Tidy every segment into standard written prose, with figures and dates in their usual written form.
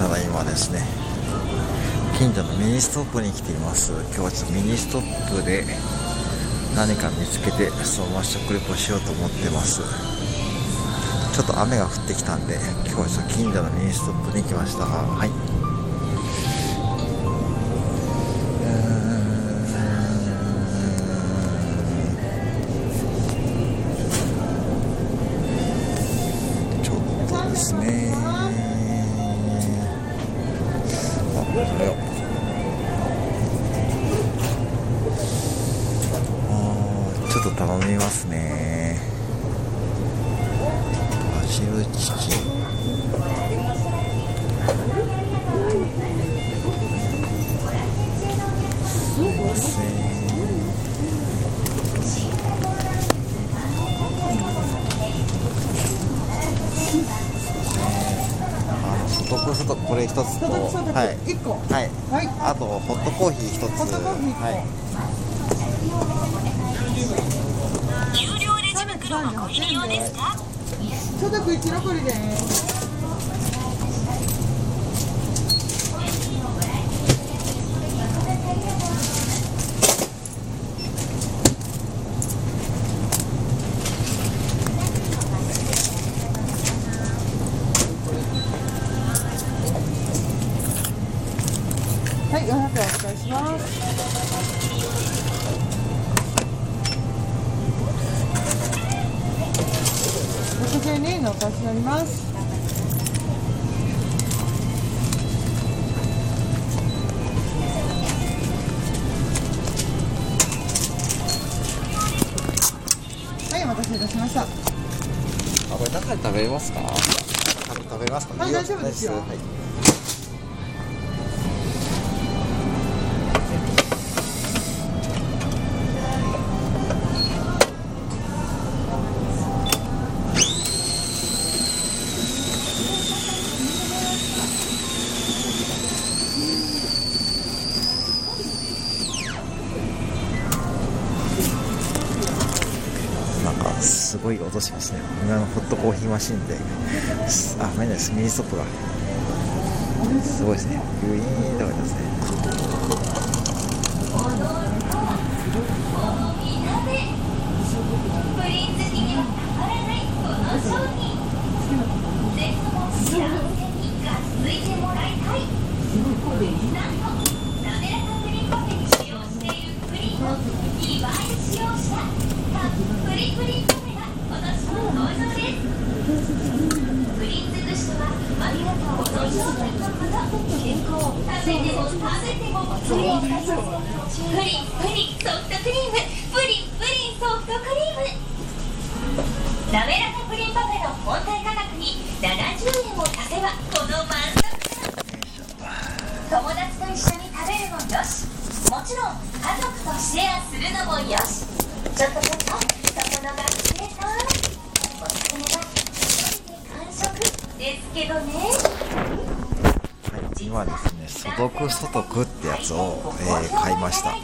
ただいまですね、近所のミニストップに来ています。今日はちょっとミニストップで何か見つけてそのまま食リポしようと思ってます。ちょっと雨が降ってきたんで今日はちょっと近所のミニストップに来ました。はい、ちょっと頼みますね。バジルチキン、すいません。これ一つと、はい、1個、はい、はい、あとホットコーヒー一つ、はい。有料レジ袋のご利用ですか？所得一残りです。はい、400円お願いします。62円のお返しになります。はい、お待たせいたしました。これ中で食べれますか？食べますか？はい、大丈夫ですよ、はい。すごい音しますね。今のホットコーヒーマシンで、あ、マイナスミニストップがすごいですね。グイーンとかですね。なめらかプリンパフェの本体価格に70円を足せばこの満足感。友達と一緒に食べるもよし、もちろん家族とシェアするのもよし。ちょっとちょっとそこの学生さん、おすすめは一人で完食ですけどね。はい、今ですね、所得ってやつを、買いました。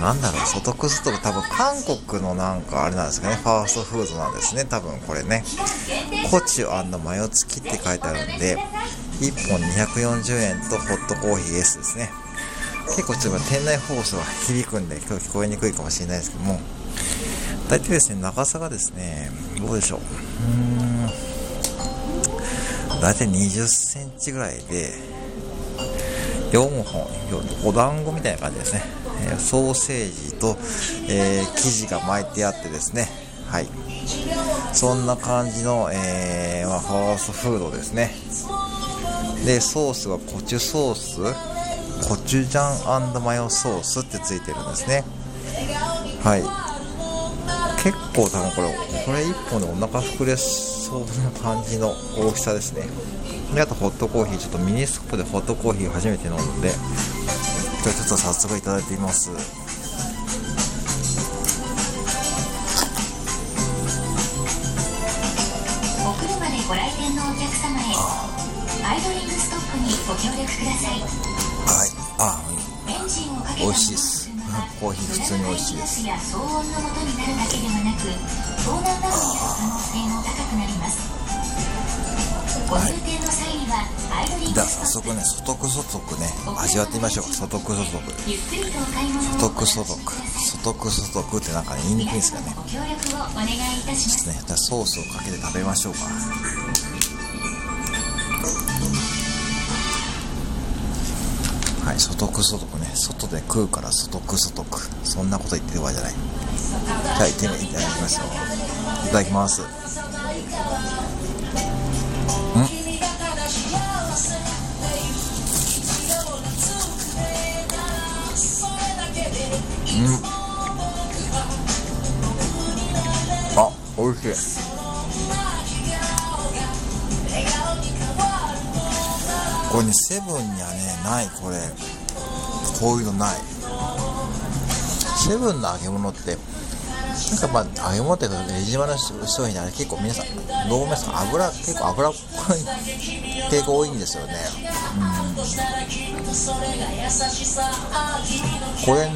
なんだろう、所得所得、多分韓国のなんかあれなんですかね、ファーストフードなんですね、多分これね。コチュ&マヨ付きって書いてあるんで、1本240円とホットコーヒー S ですね。結構ちょっと店内放送が響くんで今日聞こえにくいかもしれないですけども、大体ですね、長さがですね、どうでしょう、大体20センチぐらいで、4本、お団子みたいな感じですね。ソーセージと、生地が巻いてあってですね、はい、そんな感じの、ファーストフードですね。でソースはコチュソース、コチュジャン&マヨソースってついてるんですね。はい、結構多分これ1本でお腹膨れそうな感じの大きさですね。であとホットコーヒー、ちょっとミニスコップでホットコーヒーを初めて飲んで、ちょっと早速いただいてみます。お車でご来店のお客様へアイドリングストップにご協力ください。はい、あ、エンジンをかけたコーヒー、普通に美味しいです。騒音の元になるだけではなく盗難などにある可能性も高くなります。ご入店の際にはでは早速ね、外く外くね、味わってみましょう。外く外く、外く外く、外く外くってなんか、ね、言いにくいんですかね。ちょっとね、じゃあソースをかけて食べましょうか。はい、外く外くね、外で食うから外く外く、そんなこと言ってるわじゃない。はい、手にいただきますよ。いただきます。あ、おいしい。これね、セブンにはね、ない、これこういうのない。セブンの揚げ物ってなんか、まあ揚げ物ってレジ物の商品であれ、結構皆さんどう思いますか？油、結構油っぽい傾向多いんですよね。これね、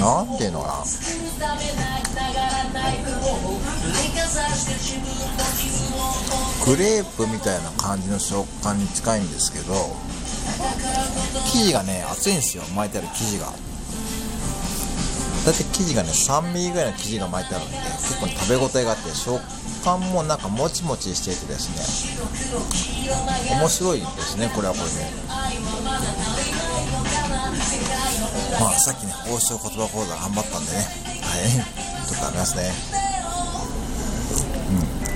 なんていうのかな、クレープみたいな感じの食感に近いんですけど、生地がね、厚いんですよ。巻いてある生地が、だって生地がね、3ミリぐらいの生地が巻いてあるんで、結構食べ応えがあって、食感もなんかもちもちしていてですね、面白いですね、これはこれで。まあさっきね、王将言葉講座頑張ったんでね、はい、ちょっと食べますね。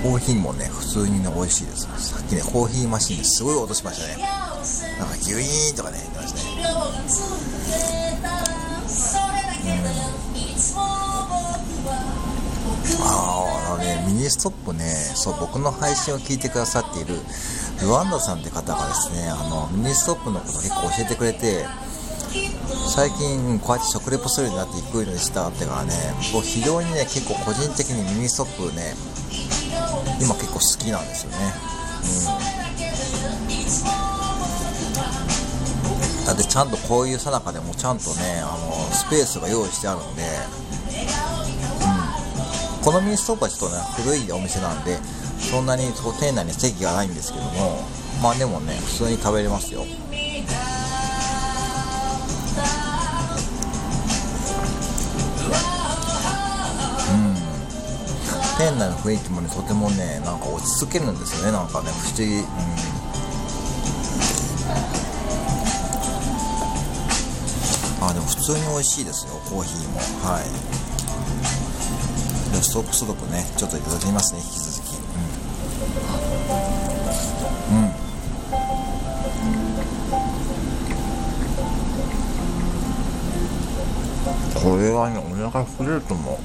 コーヒーもね、普通にね、美味しいです。さっきね、コーヒーマシンですごい音しましたね。なんかギュイーンとかね、言ってましたね。ミニストップね、そう、僕の配信を聞いてくださっているルワンダさんって方がですね、ミニストップのことを結構教えてくれて、最近こうやって食レポするようになっていくようにしたってからね、僕非常にね、結構個人的にミニストップね、今結構好きなんですよね。だってちゃんとこういうさなかでもちゃんとね、スペースが用意してあるので、このミニストップはちょっとね、古いお店なんで、そんなに店内に席がないんですけども、まあでもね、普通に食べれますよ。店内の雰囲気もね、とてもね、なんか落ち着けるんですよね、なんかね、不思議。あ、でも普通に美味しいですよ、コーヒーも。はい。そくそくね、ちょっといただきますね、引き続き。これはね、お腹膨れると思う。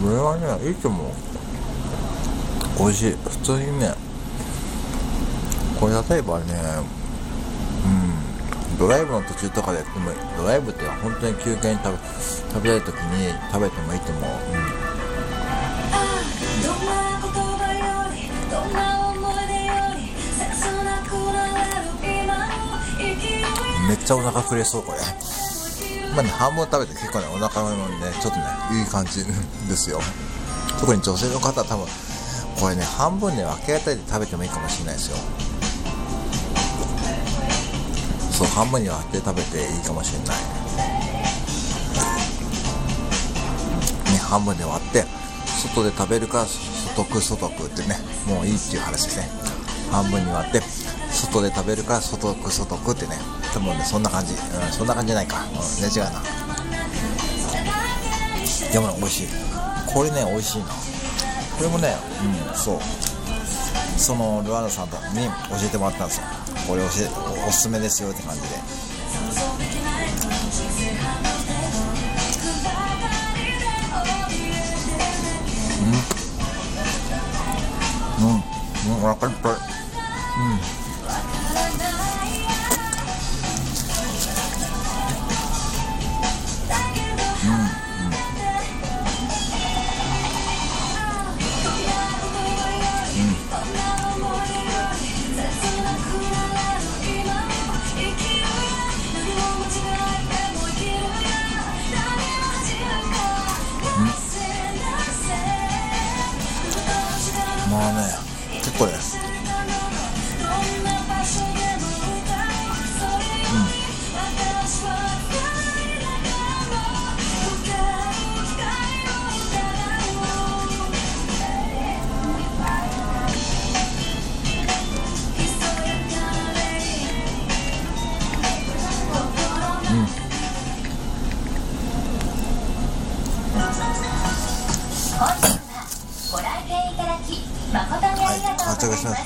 これはね、いいと思う。美味しい、普通にね。これ例えばね、ドライブの途中とかで、ドライブって本当に休憩に食べたいときに食べてもいいと思う。めっちゃお腹膨れそう、これ。まあね、半分食べて結構ね、お腹のもね、ちょっとね、いい感じですよ。特に女性の方は多分、これね、半分ね、分け与えて食べてもいいかもしれないですよ。そう、半分に割って食べていいかもしれない、ね、半分で割って外で食べるから外く外くってね、もういいっていう話ですね。半分に割って外で食べるから外く外くってね、多分ね、そんな感じ、そんな感じじゃないか、ね、違うな。でもね、美味しい、これね、美味しいな、これもね、そう、そのルワンダさんに教えてもらったんですよ。これおすすめですよって感じで、おなかいっぱい、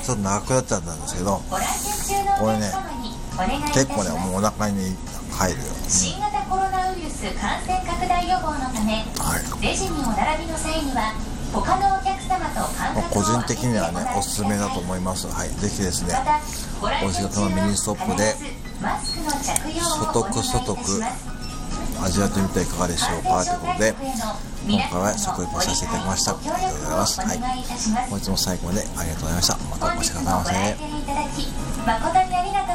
ちょっと長くなっちゃったんですけど、これね結構ねもうお腹に入るよ。新型コロナウイルス感染拡大予防のため、レジにお並びの際には他のお客様と間隔を個人的にはねおすすめだと思います。はい、ぜひですねお仕事のミニストップで所得味わってみてはいかがでしょうかということで、今回は食リポさせていただきました。ありがとうございます。はい、本日も最後までありがとうございました。またお越しくださいませ。